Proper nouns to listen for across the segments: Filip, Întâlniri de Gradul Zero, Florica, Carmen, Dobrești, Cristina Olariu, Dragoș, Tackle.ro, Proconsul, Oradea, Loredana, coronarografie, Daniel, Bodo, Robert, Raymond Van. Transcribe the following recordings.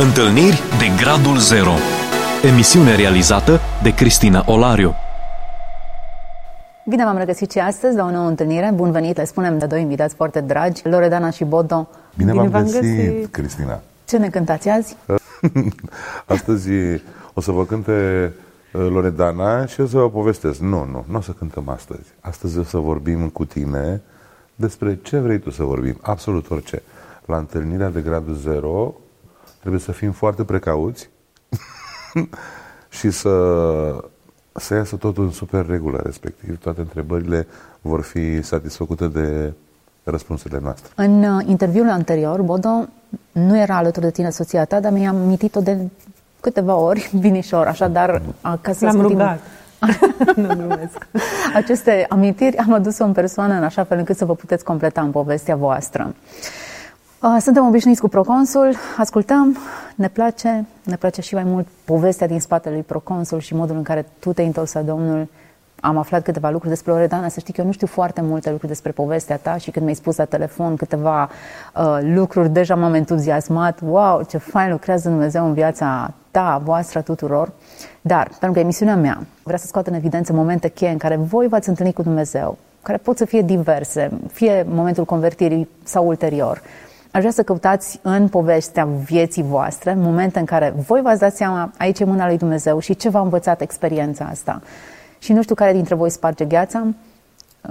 Întâlniri de Gradul Zero. Emisiune realizată de Cristina Olariu. Bine v-am regăsit și astăzi la o nouă întâlnire. Bun venit, le spunem de doi invitați foarte dragi, Loredana și Bodo. Bine v-am găsit, Cristina. Ce ne cântați azi? Astăzi o să vă cânte Loredana și o să vă povestesc. Nu o să cântăm astăzi. Astăzi o să vorbim cu tine despre ce vrei tu să vorbim, absolut orice. La întâlnirea de gradul zero trebuie să fim foarte precauți și să iasă totul în super regulă, respectiv toate întrebările vor fi satisfăcute de răspunsurile noastre. În interviul anterior, Bodo nu era alături de tine soția ta, dar mi-am amintit-o de câteva ori, binișor, așadar, ca să l-am rugat. Aceste amintiri am adus-o în persoană în așa fel încât să vă puteți completa în povestea voastră. Suntem obișnuiți cu Proconsul, ascultăm, ne place și mai mult povestea din spatele lui Proconsul și modul în care tu te-ai întors la Domnul. Am aflat câteva lucruri despre Loredana, să știi că eu nu știu foarte multe lucruri despre povestea ta și când mi-ai spus la telefon câteva lucruri, deja m-am entuziasmat, wow, ce fain lucrează Dumnezeu în viața ta, voastră, tuturor. Dar, pentru că emisiunea mea vrea să scoată în evidență momente cheie în care voi v-ați întâlnit cu Dumnezeu, care pot să fie diverse, fie momentul convertirii sau ulterior. Aș vrea să căutați în povestea vieții voastre momente în care voi v-ați dat seama, aici e mâna lui Dumnezeu și ce v-a învățat experiența asta. Și nu știu care dintre voi sparge gheața,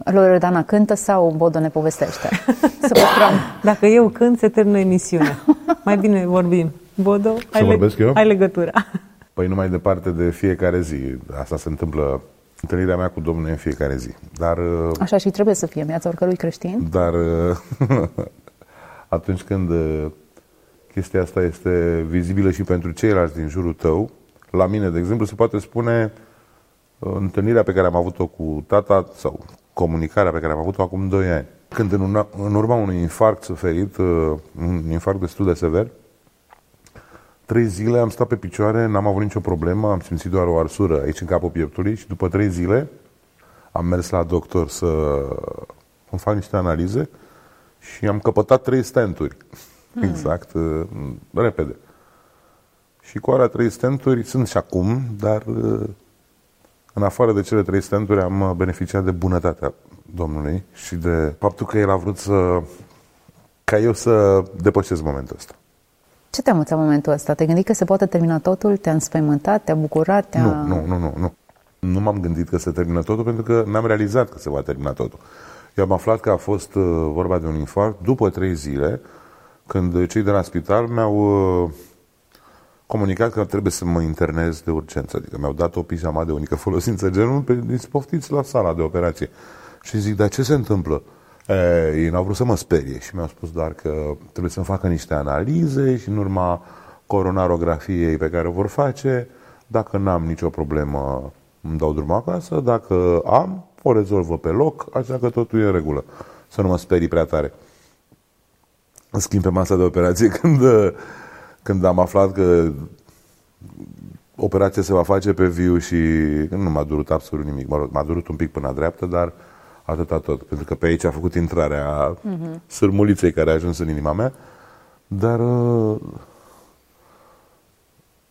Loredana cântă sau Bodo ne povestește. Să păstrăm. Dacă eu cânt, se termină emisiunea. Mai bine vorbim. Bodo, ai legătura. Păi nu mai departe de fiecare zi. Asta se întâmplă, întâlnirea mea cu Domnul în fiecare zi. Dar, așa și trebuie să fie în viața oricărui creștin. Dar atunci când chestia asta este vizibilă și pentru ceilalți din jurul tău, la mine, de exemplu, se poate spune întâlnirea pe care am avut-o cu tata sau comunicarea pe care am avut-o acum 2 ani. Când în urma unui infarct suferit, un infarct destul de sever, 3 zile am stat pe picioare, n-am avut nicio problemă, am simțit doar o arsură aici în capul pieptului și după 3 zile am mers la doctor să îmi fac niște analize și am căpătat 3 stenturi. Exact, repede. Și cu alea 3 stenturi sunt și acum, dar în afară de cele 3 stenturi am beneficiat de bunătatea Domnului și de faptul că El a vrut ca eu să depășesc momentul ăsta. Ce te-a muțat momentul ăsta? Te-ai gândit că se poate termina totul? Te-a înspăimântat? Te-a bucurat? Nu. Nu m-am gândit că se termină totul pentru că n-am realizat că se va termina totul. Eu am aflat că a fost vorba de un infarct după 3 zile, când cei de la spital mi-au comunicat că trebuie să mă internez de urgență. Adică mi-au dat o pijama de unică folosință, genul, poftiți la sala de operație. Și zic, dar ce se întâmplă? Ei n-au vrut să mă sperie și mi-au spus doar că trebuie să-mi facă niște analize și în urma coronarografiei pe care o vor face, dacă n-am nicio problemă, îmi dau drumul acasă, dacă am, o rezolvă pe loc, așa că totul e în regulă. Să nu mă sperii prea tare. În schimb, pe masa de operație, când am aflat că operația se va face pe viu și nu m-a durut absolut nimic. Mă rog, m-a durut un pic până la dreaptă, dar atâta tot. Pentru că pe aici a făcut intrarea sârmuliței care a ajuns în inima mea. Dar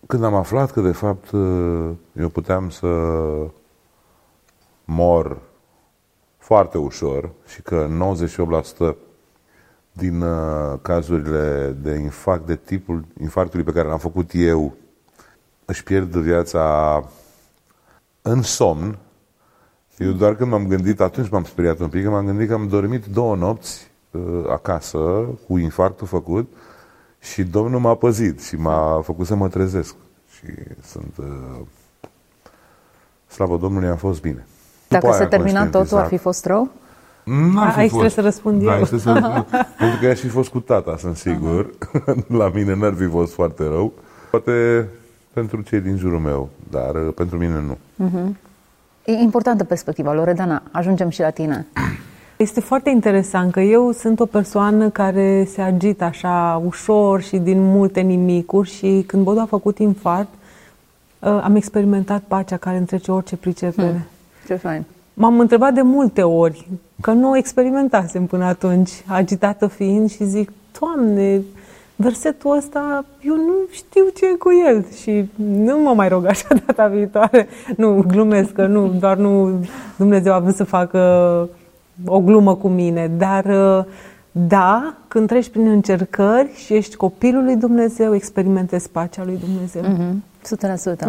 când am aflat că, de fapt, eu puteam să mor foarte ușor și că 98% din cazurile de infarct, de tipul infarctului pe care l-am făcut eu, își pierd viața în somn. Eu doar când m-am gândit, atunci m-am speriat un pic, că m-am gândit că am dormit 2 nopți acasă cu infarctul făcut și Domnul m-a păzit și m-a făcut să mă trezesc. Și sunt slavă Domnului, am fost bine. Dacă se termina totul, ar fi fost rău? Aici trebuie să răspund eu. Pentru că aș fi fost cu tata, sunt sigur. La mine n-ar fi fost foarte rău. Poate pentru cei din jurul meu, dar pentru mine nu. E importantă perspectiva, Loredana. Ajungem și la tine. Este foarte interesant că eu sunt o persoană care se agită așa ușor și din multe nimicuri și când Bodo a făcut infarct, am experimentat pacea care întrece orice pricepere. Ce fain. M-am întrebat de multe ori, că nu experimentasem până atunci, agitată fiind, și zic, Doamne, versetul ăsta, eu nu știu ce e cu el și nu mă mai rog așa data viitoare. Nu, glumesc, că nu, doar nu, Dumnezeu a vrut să facă o glumă cu mine, dar da, când treci prin încercări și ești copilul lui Dumnezeu, experimentezi pacea lui Dumnezeu. 100%.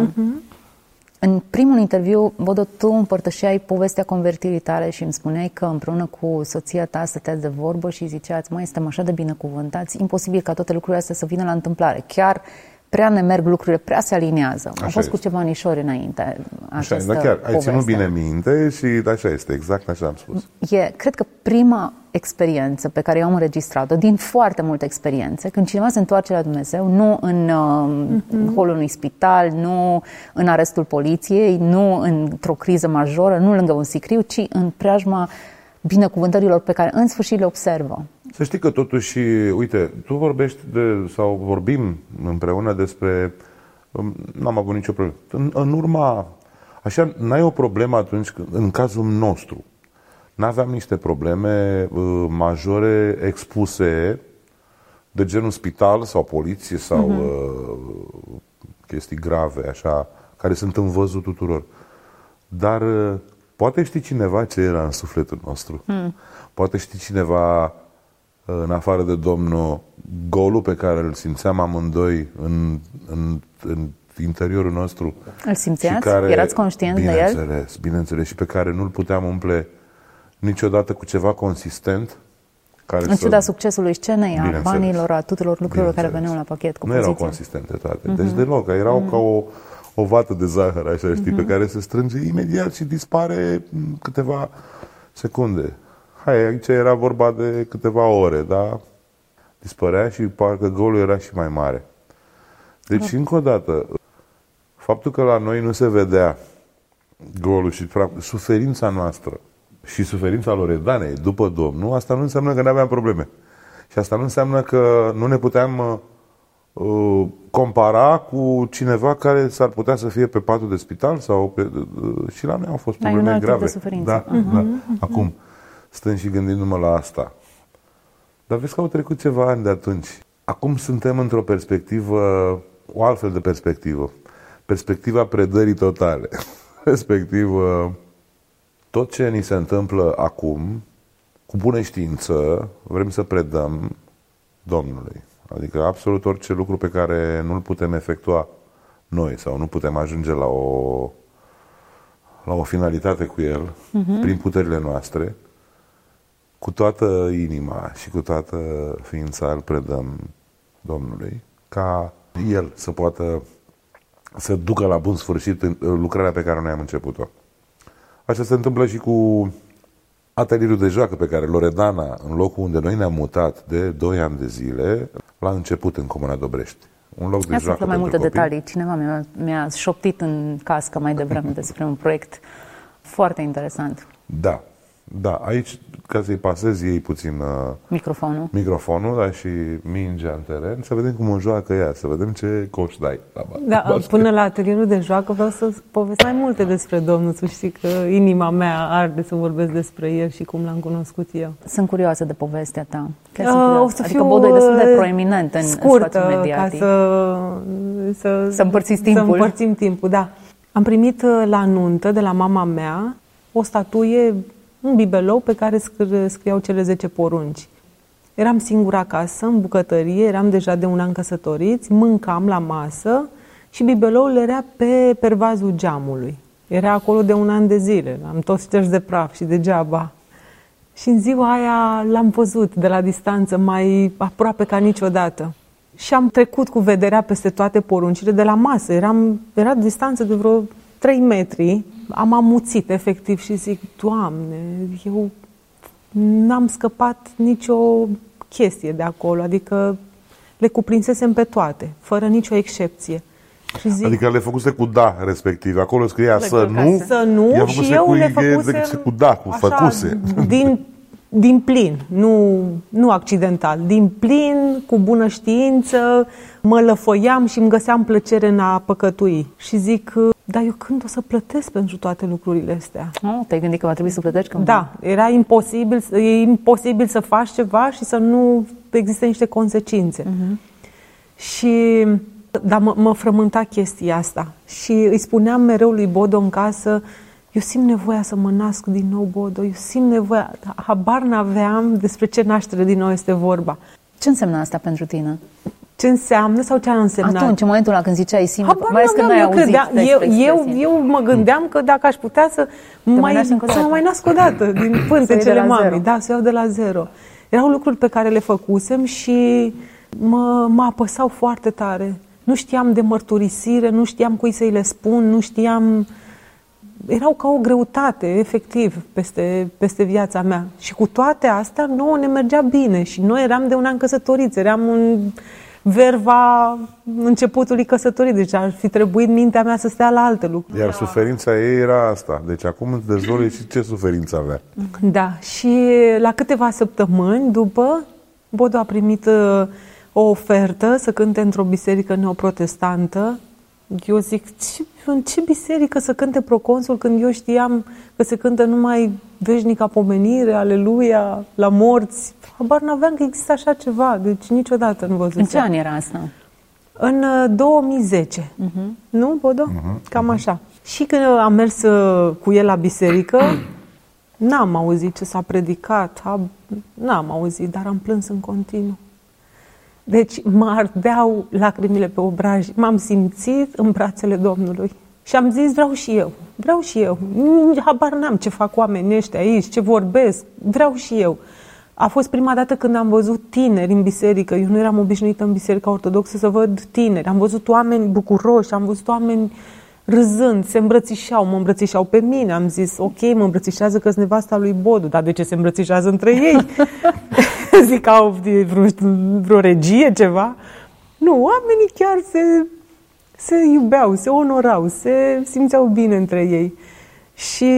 În primul interviu, Bodo, tu împărtășeai povestea convertirii tale și îmi spuneai că împreună cu soția ta stăteați de vorbă și ziceați: măi, suntem așa de binecuvântați, imposibil ca toate lucrurile astea să vină la întâmplare. Chiar prea ne merg lucrurile, prea se aliniază. Așa a fost este. Cu ceva anișori înainte această poveste. Chiar, ai ținut bine minte și așa este, exact așa am spus. Cred că prima experiență pe care eu am înregistrat-o, din foarte multe experiențe, când cineva se întoarce la Dumnezeu, nu în holul unui spital, nu în arestul poliției, nu într-o criză majoră, nu lângă un sicriu, ci în preajma binecuvântărilor pe care în sfârșit le observă. Să știi că totuși, uite, tu vorbești sau vorbim împreună despre, n-am avut nicio problemă. În urma, așa, n-ai o problemă atunci, în cazul nostru, n-aveam niște probleme majore expuse de genul spital sau poliție sau chestii grave, așa, care sunt în văzul tuturor. Dar poate știi cineva ce era în sufletul nostru. Poate știi cineva, în afară de Domnul, golul pe care îl simțeam amândoi în interiorul nostru. Îl simțeați? Care, erați conștienți de el? Bineînțeles, bineînțeles. Și pe care nu-l puteam umple niciodată cu ceva consistent. Care în ciuda succesului scenei, a banilor, a tuturor lucrurilor care veneau la pachet cu poziția. Nu erau consistente toate. Deci deloc. Erau ca o vată de zahăr, așa, știi, pe care se strânge imediat și dispare câteva secunde. Hai, aici era vorba de câteva ore, dar dispărea și parcă golul era și mai mare. Deci, încă o dată, faptul că la noi nu se vedea golul și suferința noastră și suferința Loredanei după Domnul, asta nu înseamnă că nu aveam probleme. Și asta nu înseamnă că nu ne puteam compara cu cineva care s-ar putea să fie pe patul de spital sau pe, și la noi au fost probleme grave. Da, da. Acum, stând și gândindu-mă la asta. Dar vezi că au trecut ceva ani de atunci. Acum suntem într-o perspectivă, o altfel de perspectivă. Perspectiva predării totale. Respectiv, tot ce ni se întâmplă acum, cu bună știință, vrem să predăm Domnului. Adică absolut orice lucru pe care nu-l putem efectua noi sau nu putem ajunge la o finalitate cu el, prin puterile noastre, cu toată inima și cu toată ființa îl predăm Domnului, ca el să poată să ducă la bun sfârșit lucrarea pe care noi am început-o. Așa se întâmplă și cu atelierul de joacă pe care Loredana, în locul unde noi ne-am mutat de 2 ani de zile, l-a început în comuna Dobrești. Un loc de joacă pentru mai multe copii. Detalii. Cineva mi-a șoptit în cască mai devreme despre un proiect foarte interesant. Da. Da, aici, ca să-i pasez ei puțin microfonul, dar și mingea în teren, să vedem cum o joacă ea, să vedem ce coș dai. Da, până la atelierul de joacă vreau să povestesc mai multe despre Domnul, să știi că inima mea arde să vorbesc despre el și cum l-am cunoscut eu. Sunt curioasă de povestea ta. O să fiu Bodo e destul de proeminent în spațiul mediatic. Să împărțim timpul, da. Am primit la nuntă de la mama mea o statuie, un bibelou pe care scriau cele 10 porunci. Eram singura acasă, în bucătărie, eram deja de un an căsătoriți, mâncam la masă și bibeloul era pe pervazul geamului. Era acolo de un an de zile, am tot șterși de praf și degeaba. Și în ziua aia l-am văzut de la distanță, mai aproape ca niciodată. Și am trecut cu vederea peste toate poruncile de la masă. Era distanță de vreo 3 metri, am amuțit efectiv și zic: Doamne, eu n-am scăpat nicio chestie de acolo, adică le cuprinsesem pe toate, fără nicio excepție. Și zic, adică le făcuse cu da, respectiv. Acolo scria să nu și eu le făcusem cu da, cu așa, făcuse. Din plin, nu accidental, din plin, cu bună știință, mă lăfăiam și îmi găseam plăcere în a păcătui. Și zic, dar eu când o să plătesc pentru toate lucrurile astea? Te-ai gândit că va trebui să plătești? Da, era imposibil, e imposibil să faci ceva și să nu existe niște consecințe. Și, dar mă frământa chestia asta. Și îi spuneam mereu lui Bodo în casă, eu simt nevoia să mă nasc din nou, Bodo, eu simt nevoia, habar n-aveam despre ce naștere din nou este vorba. Ce înseamnă asta pentru tine? Ce înseamnă sau ce a însemnat? Atunci, în momentul ăla când ziceai simt, mai ales când n-ai auzit eu mă gândeam că dacă aș putea să mă mai nasc o dată din pântecele mamei, da, să iau de la zero. Erau lucruri pe care le făcusem și mă apăsau foarte tare. Nu știam de mărturisire, nu știam cui să-i le spun, nu știam... Erau ca o greutate, efectiv, peste viața mea. Și cu toate astea, nouă ne mergea bine. Și noi eram de un an căsătoriți, eram un... verba începutului căsătoriei. Deci ar fi trebuit mintea mea să stea la alte lucruri. Iar suferința ei era asta. Deci acum îți dezvăluie și ce suferință avea. Da. Și la câteva săptămâni după, Bodo a primit o ofertă să cânte într-o biserică neoprotestantă. Eu zic, în ce biserică să cânte Proconsul când eu știam că se cântă numai veșnica pomenire, aleluia, la morți? Habar n-aveam că există așa ceva, deci niciodată nu văzusem. În ce an era asta? În 2010, nu, Bodo? Cam așa. Și când am mers cu el la biserică, n-am auzit ce s-a predicat, n-am auzit, dar am plâns în continuu. Deci mă ardeau lacrimile pe obraj, m-am simțit în brațele Domnului și am zis, vreau și eu, habar n-am ce fac oamenii ăștia aici, ce vorbesc, vreau și eu. A fost prima dată când am văzut tineri în biserică, eu nu eram obișnuită în biserica ortodoxă să văd tineri, am văzut oameni bucuroși, am văzut oameni râzând, se îmbrățișau, mă îmbrățișau pe mine, am zis, ok, mă îmbrățișează că-s nevasta lui Bodo, dar de ce se îmbrățișează între ei? Zic, au vreo regie, ceva? Nu, oamenii chiar se iubeau, se onorau, se simțeau bine între ei. Și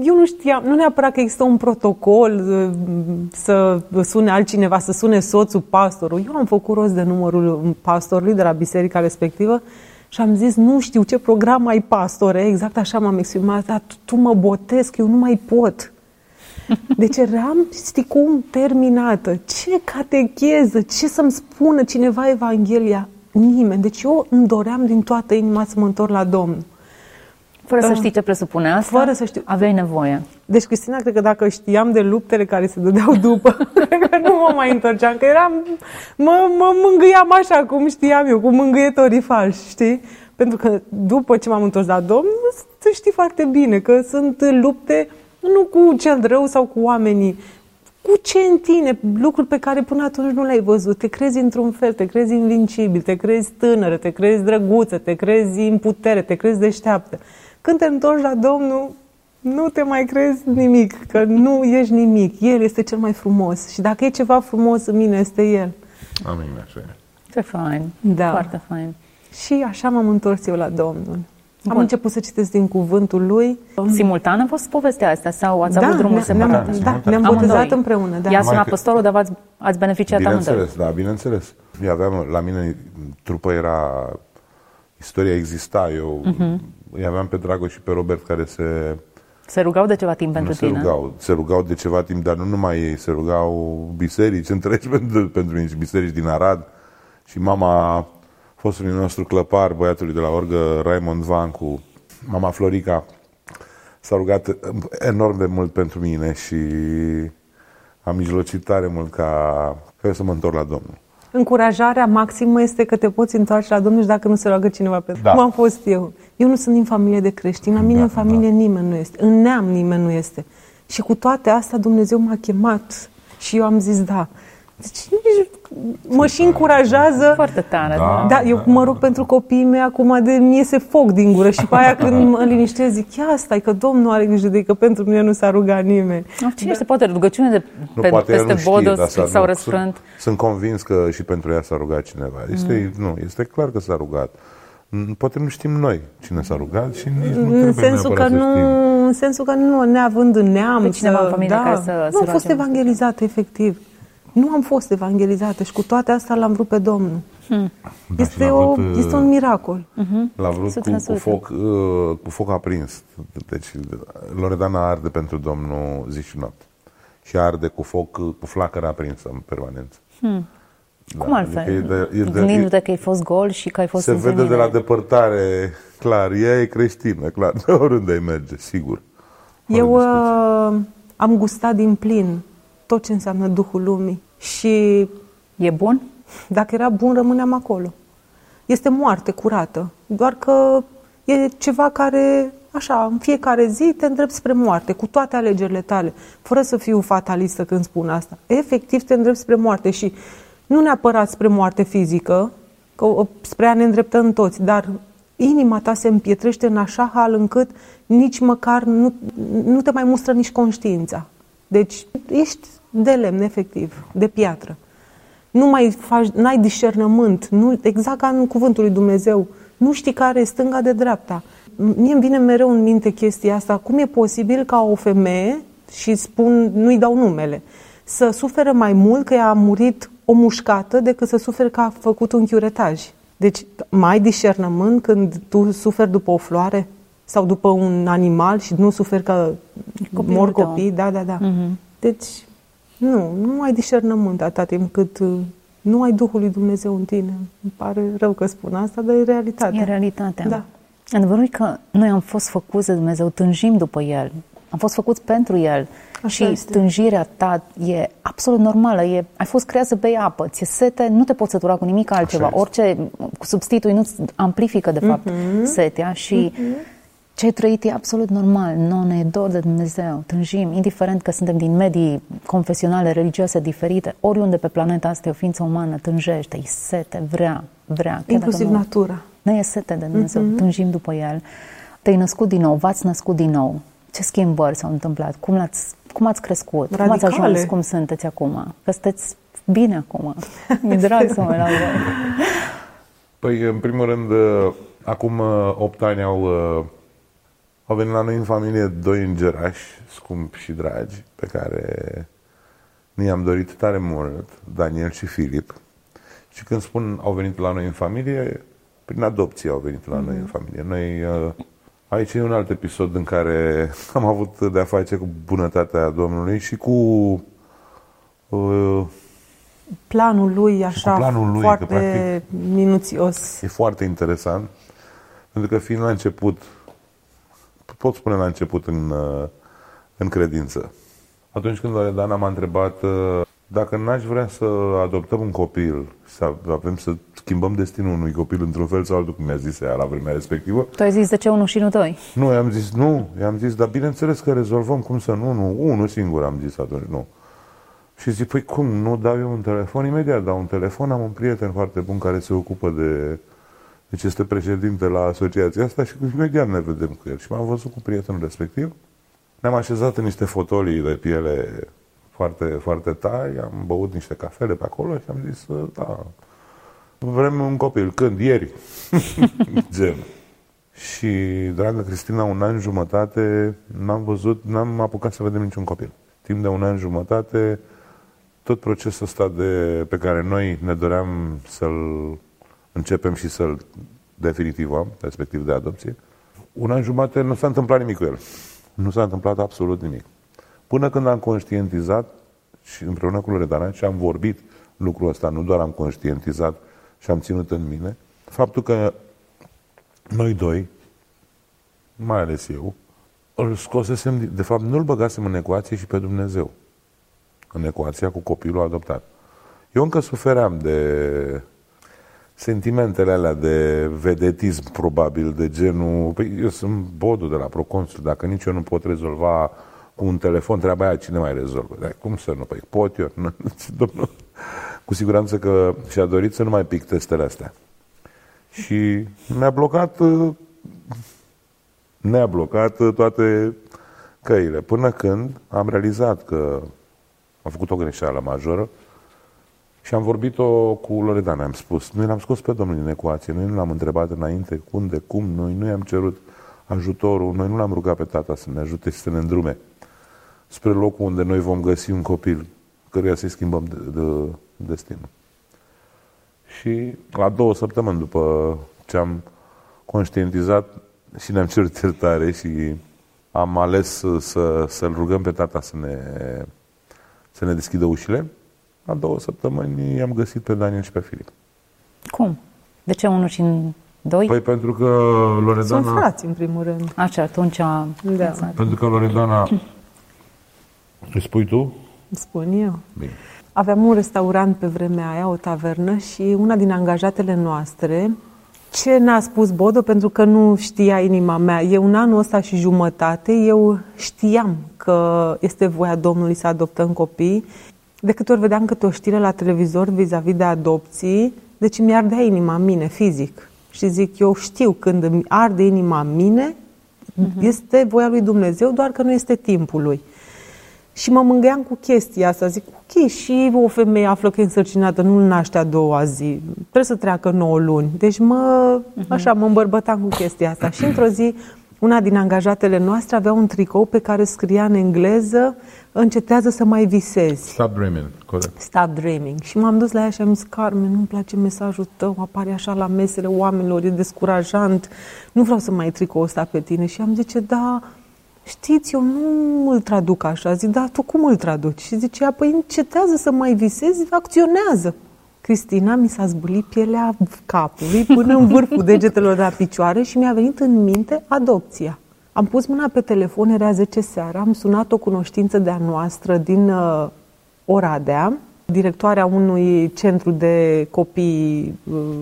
eu nu știam, nu neapărat că există un protocol să sune altcineva, să sune soțul, pastorul. Eu am făcut rost de numărul pastorului de la biserica respectivă și am zis, nu știu ce program ai, pastore, exact așa m-am exprimat, dar tu mă botesc, eu nu mai pot. Deci eram sticum terminată. Ce catecheză, ce să-mi spună cineva Evanghelia? Nimeni. Deci eu îmi doream din toată inima să mă întorc la Domnul. Fără să știi ce presupune asta, fără să știu. Aveai nevoie. Deci, Cristina, cred că dacă știam de luptele care se dădeau după, că nu mă mai întorceam, că eram... Mă mângâiam așa cum știam eu, cu mângâietorii falși, știi? Pentru că după ce m-am întors la Domnul, să știi foarte bine că sunt lupte... Nu cu cel rău sau cu oamenii, cu ce în tine, lucruri pe care până atunci nu le-ai văzut. Te crezi într-un fel, te crezi invincibil, te crezi tânără, te crezi drăguță, te crezi în putere, te crezi deșteaptă. Când te întorci la Domnul, nu te mai crezi nimic, că nu ești nimic. El este cel mai frumos și dacă e ceva frumos în mine, este El. Amin, așa e. Ce fain, da. Foarte fain. Și așa m-am întors eu la Domnul. Bun. Am început să citesc din cuvântul lui. Simultan a fost povestea asta sau ați avut drumul separat? Da, ne-am botezat împreună. Da. Ea sună apostolul, dar ați beneficiat amândoi. Bineînțeles, da, bineînțeles. Eu aveam, la mine trupă era, istoria exista, eu îi aveam pe Dragoș și pe Robert care se rugau de ceva timp pentru tine. Se rugau de ceva timp, dar nu numai ei, se rugau biserici întregi pentru nici biserici din Arad și mama... Fostului nostru clăpar, băiatului de la orgă, Raymond Van, cu mama Florica, s-a rugat enorm de mult pentru mine și am mijlocit tare mult ca eu să mă întorc la Domnul. Încurajarea maximă este că te poți întoarce la Domnul și dacă nu se roagă cineva pentru Cum am fost eu. Eu nu sunt din familie de creștini, la mine în familie nimeni nu este, în neam nimeni nu este. Și cu toate astea Dumnezeu m-a chemat și eu am zis da. Deci mă și încurajează foarte tare, da, eu mă rog pentru copiii mei acum de mi iese foc din gură și pe aia când mă liniștesc zic ia stai că Domnul are grijă de că pentru mine nu s-a rugat nimeni. Cine știe, poate rugăciune de peste Bodo sau răsfrânt. Sunt convins că și pentru ea s-a rugat cineva. Este clar că s-a rugat. Poate nu știm noi cine s-a rugat și nici nu trebuie neapărat să știm. În sensul că nu, neavând în neam pe cineva în familie care să nu a fost evangelizată efectiv. Nu am fost evangelizată și cu toate astea l-am vrut pe Domnul. Da, este un miracol. L-a vrut cu foc aprins. Deci Loredana arde pentru Domnul zi și noapte. Și arde cu flacără aprinsă în permanență. Cum altfel? Gândindu-te că ai fost gol și că ai fost în vede de la depărtare, clar. Ea e creștină, clar. De oriunde ai merge, sigur. Eu am gustat din plin tot ce înseamnă Duhul Lumii. Și... E bun? Dacă era bun, rămâneam acolo. Este moarte curată. Doar că e ceva care... Așa, în fiecare zi te îndrepti spre moarte, cu toate alegerile tale, fără să fiu fatalistă când spun asta. Efectiv te îndrepti spre moarte și nu neapărat spre moarte fizică, că spre a ne îndreptăm toți, dar inima ta se împietrește în așa hal încât nici măcar nu te mai mustră nici conștiința. Deci ești de lemn, efectiv, de piatră. Nu mai faci, n-ai discernământ, exact ca în cuvântul lui Dumnezeu, nu știi care e stânga de dreapta. Mie îmi vine mereu în minte chestia asta, cum e posibil ca o femeie, și spun, nu-i dau numele, să suferă mai mult că ea a murit o mușcată decât să suferi că a făcut un chiuretaj. Deci mai discernământ când tu suferi după o floare sau după un animal și nu suferi că mor copii. Da. Uh-huh. Deci nu ai discernământ atâta timp cât... Nu ai Duhul lui Dumnezeu în tine. Îmi pare rău că spun asta, dar e realitatea. E realitatea. Da. Adevărul că noi am fost făcuți de Dumnezeu, tânjim după El. Am fost făcuți pentru El. Așa și este. Tânjirea ta e absolut normală. Ai fost creat să bei apă, ți-e sete, nu te poți sătura cu nimic altceva. Orice substitui nu amplifică, de fapt, setea și... Ce ai trăit e absolut normal, noi ne dor de Dumnezeu, tânjim, indiferent că suntem din medii confesionale, religioase diferite, oriunde pe planeta asta e o ființă umană, tânjește, e sete, vrea. Inclusiv natura. Ne e sete de Dumnezeu, tânjim după El. Te-ai născut din nou, v-ați născut din nou. Ce schimbări s-au întâmplat? Cum ați crescut? Radicale. Cum ați ajuns? Cum sunteți acum? Că sunteți bine acum. Mi-e drag să mă la voi. Păi, în primul rând, acum 8 ani au venit la noi în familie 2 îngerași, scumpi și dragi, pe care ne-am dorit tare mult, Daniel și Filip. Și când spun au venit la noi în familie, prin adopție au venit la noi în familie. Aici e un alt episod în care am avut de-a face cu bunătatea Domnului și cu... planul lui, așa, planul lui, foarte că, practic, minuțios. E foarte interesant, pentru că fiind la început... Pot spune la început în credință. Atunci când Loredana m-a întrebat dacă n-aș vrea să adoptăm un copil, să schimbăm destinul unui copil într-un fel sau altul, cum mi-a zis ea la vremea respectivă. Tu ai zis de ce unul și nu doi? Nu, i-am zis nu. I-am zis, dar bineînțeles că rezolvăm, cum să nu, unul singur am zis atunci, nu. Și zic, păi cum, nu dau eu un telefon? Imediat dau un telefon, am un prieten foarte bun care se ocupă de... Deci este președinte la asociația asta și imediat ne vedem cu el. Și m-am văzut cu prietenul respectiv. Ne-am așezat în niște fotolii de piele foarte, foarte tari. Am băut niște cafele pe acolo și am zis, da, vrem un copil. Când? Ieri. Gen. Și, dragă Cristina, 1 an jumătate n-am apucat să vedem niciun copil. Timp de 1 an jumătate, tot procesul ăsta pe care noi ne doream să-l începem și să-l definitivăm, respectiv de adopție. 1 an jumate nu s-a întâmplat nimic cu el. Nu s-a întâmplat absolut nimic. Până când am conștientizat, și împreună cu Loredana, și am vorbit lucrul ăsta, nu doar am conștientizat și am ținut în mine, faptul că noi doi, mai ales eu, îl scosesem, de fapt nu-l băgasem în ecuație și pe Dumnezeu. În ecuația cu copilul adoptat. Eu încă sufeream de... sentimentele alea de vedetism, probabil, de genul... Păi eu sunt Bodo de la Proconsul, dacă nici eu nu pot rezolva cu un telefon, treaba aia cine mai rezolvă? Dar cum să nu? Păi pot eu? Nu, domnul. Cu siguranță că și-a dorit să nu mai pic testele astea. Și ne-a blocat toate căile. Până când am realizat că am făcut o greșeală majoră. Și am vorbit-o cu Loredana, am spus. Noi l-am scos pe Domnul din ecuație, noi nu l-am întrebat înainte unde, cum, noi nu i-am cerut ajutorul, noi nu l-am rugat pe tata să ne ajute și să ne îndrume spre locul unde noi vom găsi un copil căruia să-i schimbăm de destinul. Și la 2 săptămâni după ce am conștientizat și ne-am cerut iertare și am ales să-l rugăm pe tata să ne deschidă ușile, La 2 săptămâni i-am găsit pe Daniel și pe Filip. Cum? De ce unul și doi? Păi pentru că Loredana... Sunt frați, în primul rând. Așa, atunci... Da. Exact. Pentru că Loredana... Îi spui tu? Îi spun eu. Bine. Aveam un restaurant pe vremea aia, o tavernă, și una din angajatele noastre... Ce n-a spus Bodo, pentru că nu știa inima mea. Eu în anul ăsta și jumătate, eu știam că este voia Domnului să adoptăm copii. De câte ori vedeam câte o știre la televizor vis-a-vis de adopții, deci mi ardea inima în mine, fizic. Și zic, eu știu când îmi arde inima în mine, este voia lui Dumnezeu, doar că nu este timpul lui. Și mă mângâiam cu chestia asta, zic, ok, și o femeie află că e însărcinată, nu-l naște a doua zi, trebuie să treacă 9 luni. Deci așa, mă îmbărbătam cu chestia asta. Și într-o zi, una din angajatele noastre avea un tricou pe care scria în engleză, încetează să mai visezi. Stop dreaming, corect. Stop dreaming. Și m-am dus la ea și am zis, Carmen, nu-mi place mesajul tău, apare așa la mesele oamenilor, e descurajant, nu vreau să mai ai tricoul ăsta pe tine. Și am zice, da... Știți, eu nu îl traduc așa. Zic, dar tu cum îl traduci? Și zicea, păi încetează să mai visezi, acționează. Cristina, mi s-a zbulit pielea capului până în vârful degetelor de la picioare și mi-a venit în minte adopția. Am pus mâna pe telefon, era 10 seara, am sunat o cunoștință de-a noastră din Oradea, directoarea unui centru de copii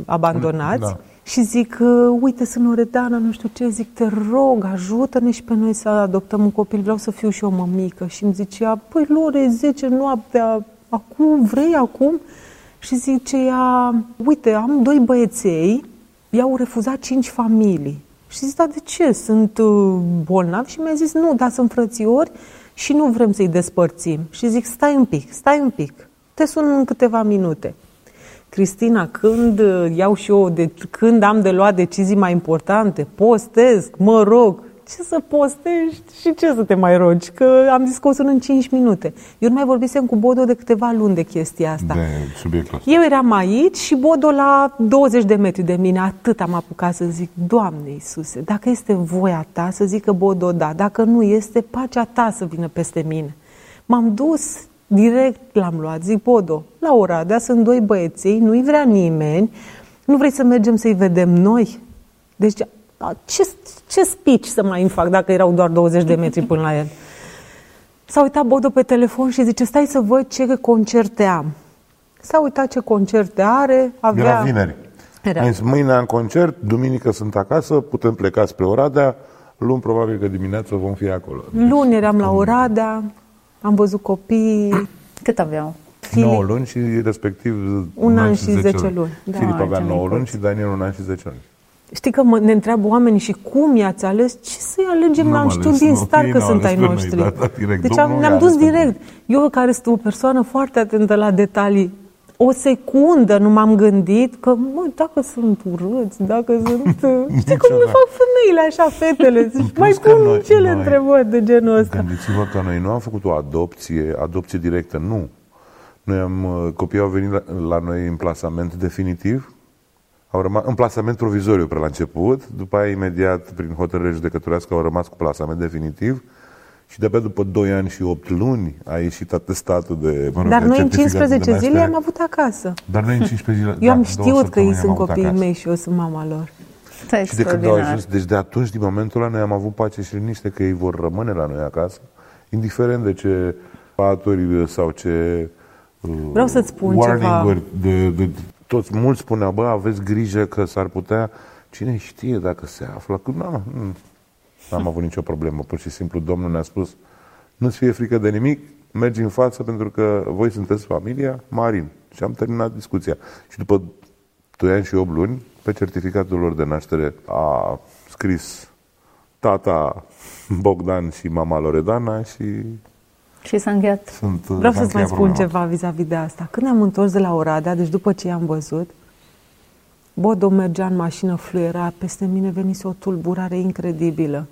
abandonați. Da. Și zic, uite, sunt Loredana, nu știu ce, zic, te rog, ajută-ne și pe noi să adoptăm un copil, vreau să fiu și eu mămică. Și îmi zicea, păi, Lore, 10 noaptea, acum, vrei acum? Și zicea, uite, am 2 băieței, i-au refuzat 5 familii. Și zic, da, de ce? Sunt bolnavi? Și mi-a zis, nu, dar sunt frățiori și nu vrem să-i despărțim. Și zic, stai un pic, te sun în câteva minute. Cristina, când am de luat decizii mai importante, postez, mă rog, ce să postești și ce să te mai rogi? Că am zis că o sun în 5 minute. Eu nu mai vorbisem cu Bodo de câteva luni de chestia asta. De subiectul ăsta. Eu eram aici și Bodo la 20 de metri de mine, atât am apucat să zic, Doamne Iisuse, dacă este voia ta să zică Bodo da, dacă nu este, pacea ta să vină peste mine. M-am dus... Direct l-am luat, zic, Bodo, la Oradea sunt 2 băieței, nu-i vrea nimeni, nu vrei să mergem să-i vedem noi? Deci, ce speech să mai îmi fac dacă erau doar 20 de metri până la el? S-a uitat Bodo pe telefon și zice, stai să văd ce concerte am. S-a uitat ce concerte are, avea... Era vineri. Mâine am concert, duminică sunt acasă, putem pleca spre Oradea, luni probabil că dimineață vom fi acolo. Luni eram la Oradea. Am văzut copii. Cât aveau? 9 luni și respectiv 1 an și 10 luni. Da, Filip avea 9 luni și Daniel 1 an și 10 luni. Știi că ne întreabă oamenii și cum i-ați ales? Ce să-i alegem? N-am știut din start că sunt ai noștri. Deci ne-am dus direct. Eu, care sunt o persoană foarte atentă la detalii, o secundă nu m-am gândit că, dacă sunt urâți, dacă sunt... Știi cum le fac femeile așa, fetele? Mai pun cele întrebări de genul ăsta. Gândiți-vă că noi nu am făcut o adopție directă, nu. Copiii au venit la noi în plasament definitiv, au rămas în plasament provizoriu la început, după aia imediat, prin hotărâre judecătorească, au rămas cu plasament definitiv. Și de-abia după 2 ani și 8 luni a ieșit atestatul de... Dar noi în 15 zile i-am avut acasă. Dar noi în 15 zile... Eu am știut că ei sunt copiii mei și eu sunt mama lor. Și de când au ajuns, deci de atunci, din momentul ăla, noi am avut pace și liniște că ei vor rămâne la noi acasă, indiferent de ce paturi sau ce... Vreau să-ți spun ceva. Toți mulți spuneau, aveți grijă că s-ar putea... Cine știe dacă se află? N-am avut nicio problemă, pur și simplu Domnul ne-a spus, nu-ți fie frică de nimic, mergi în față pentru că voi sunteți familia Marin. Și am terminat discuția. Și după 2 ani și 8 luni, pe certificatul lor de naștere a scris tata Bogdan și mama Loredana și s-a încheiat. Vreau să-ți mai spun ceva vis-a-vis de asta. Când am întors de la Oradea, deci după ce i-am văzut, Bodo mergea în mașină, fluiera, peste mine venise o tulburare incredibilă.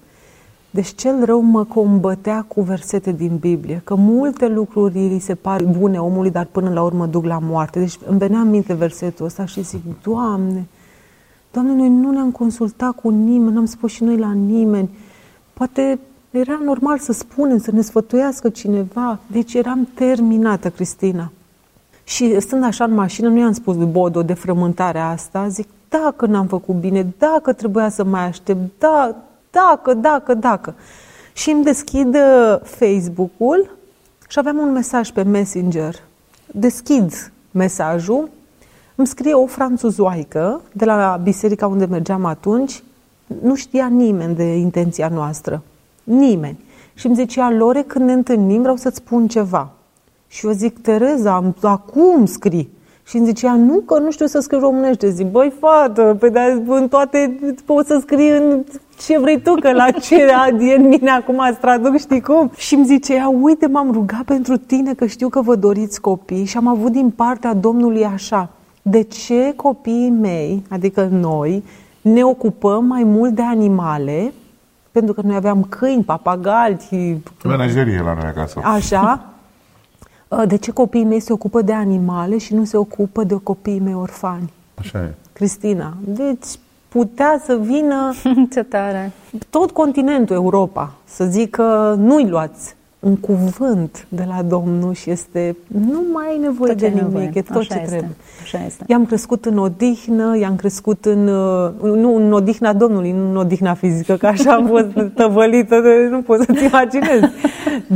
Deci cel rău mă combătea cu versete din Biblie, că multe lucruri îi se par bune omului, dar până la urmă duc la moarte. Deci îmi venea în minte versetul ăsta și zic, Doamne, noi nu ne-am consultat cu nimeni, n-am spus și noi la nimeni. Poate era normal să spunem, să ne sfătuiască cineva. Deci eram terminată, Cristina. Și stând așa în mașină, nu i-am spus lui Bodo de frământarea asta, zic, dacă n-am făcut bine, dacă trebuia să mai aștept, dacă. Și îmi deschid Facebook-ul și aveam un mesaj pe Messenger. Deschid mesajul, îmi scrie o franțuzoaică de la biserica unde mergeam atunci, nu știa nimeni de intenția noastră, nimeni. Și îmi zicea, Lore, când ne întâlnim vreau să-ți spun ceva. Și eu zic, Tereza, acum scrii. Și îmi zicea, nu, că nu știu să scriu românește. Zic, băi, fată, pe de în toate poți să scrii în ce vrei tu, că la ce e în mine acum îți traduc, știi cum? Și îmi zicea, uite, m-am rugat pentru tine, că știu că vă doriți copii și am avut din partea Domnului așa. De ce copiii mei, adică noi, ne ocupăm mai mult de animale, pentru că noi aveam câini, papagali... Menagerie la noi acasă. Așa. De ce copiii mei se ocupă de animale și nu se ocupă de copiii mei orfani? Așa e. Cristina. Deci putea să vină... Ce tare! Tot continentul Europa să zică nu-i luați un cuvânt de la Domnul și este... Nu mai ai nevoie tot de nimic, e tot așa ce este. Trebuie. Așa este. I-am crescut în odihnă, i-am crescut în... Nu, în odihna Domnului, nu în odihna fizică, că așa am fost tăvălită, nu pot să-ți imaginez.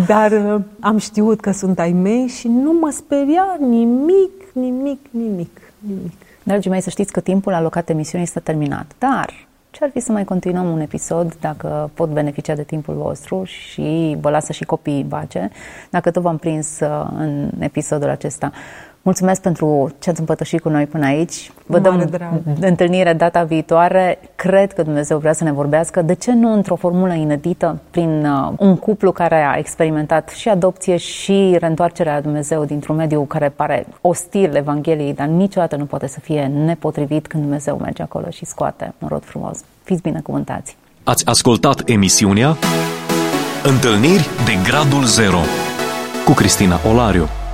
Dar am știut că sunt ai mei și nu mă speria nimic. Dragii mei, să știți că timpul alocat emisiunii este terminat, dar... Și ar fi să mai continuăm un episod dacă pot beneficia de timpul vostru și vă lasă și copiii în pace, dacă tot v-am prins în episodul acesta. Mulțumesc pentru ce ați împărtășit cu noi până aici. Vă dăm întâlnire data viitoare. Cred că Dumnezeu vrea să ne vorbească, de ce nu într-o formulă inedită, prin un cuplu care a experimentat și adopție și reîntoarcerea la Dumnezeu dintr-un mediu care pare ostil Evangheliei, dar niciodată nu poate să fie nepotrivit când Dumnezeu merge acolo și scoate un rod frumos. Fiți binecuvântați! Ați ascultat emisiunea Întâlniri de Gradul Zero cu Cristina Olariu.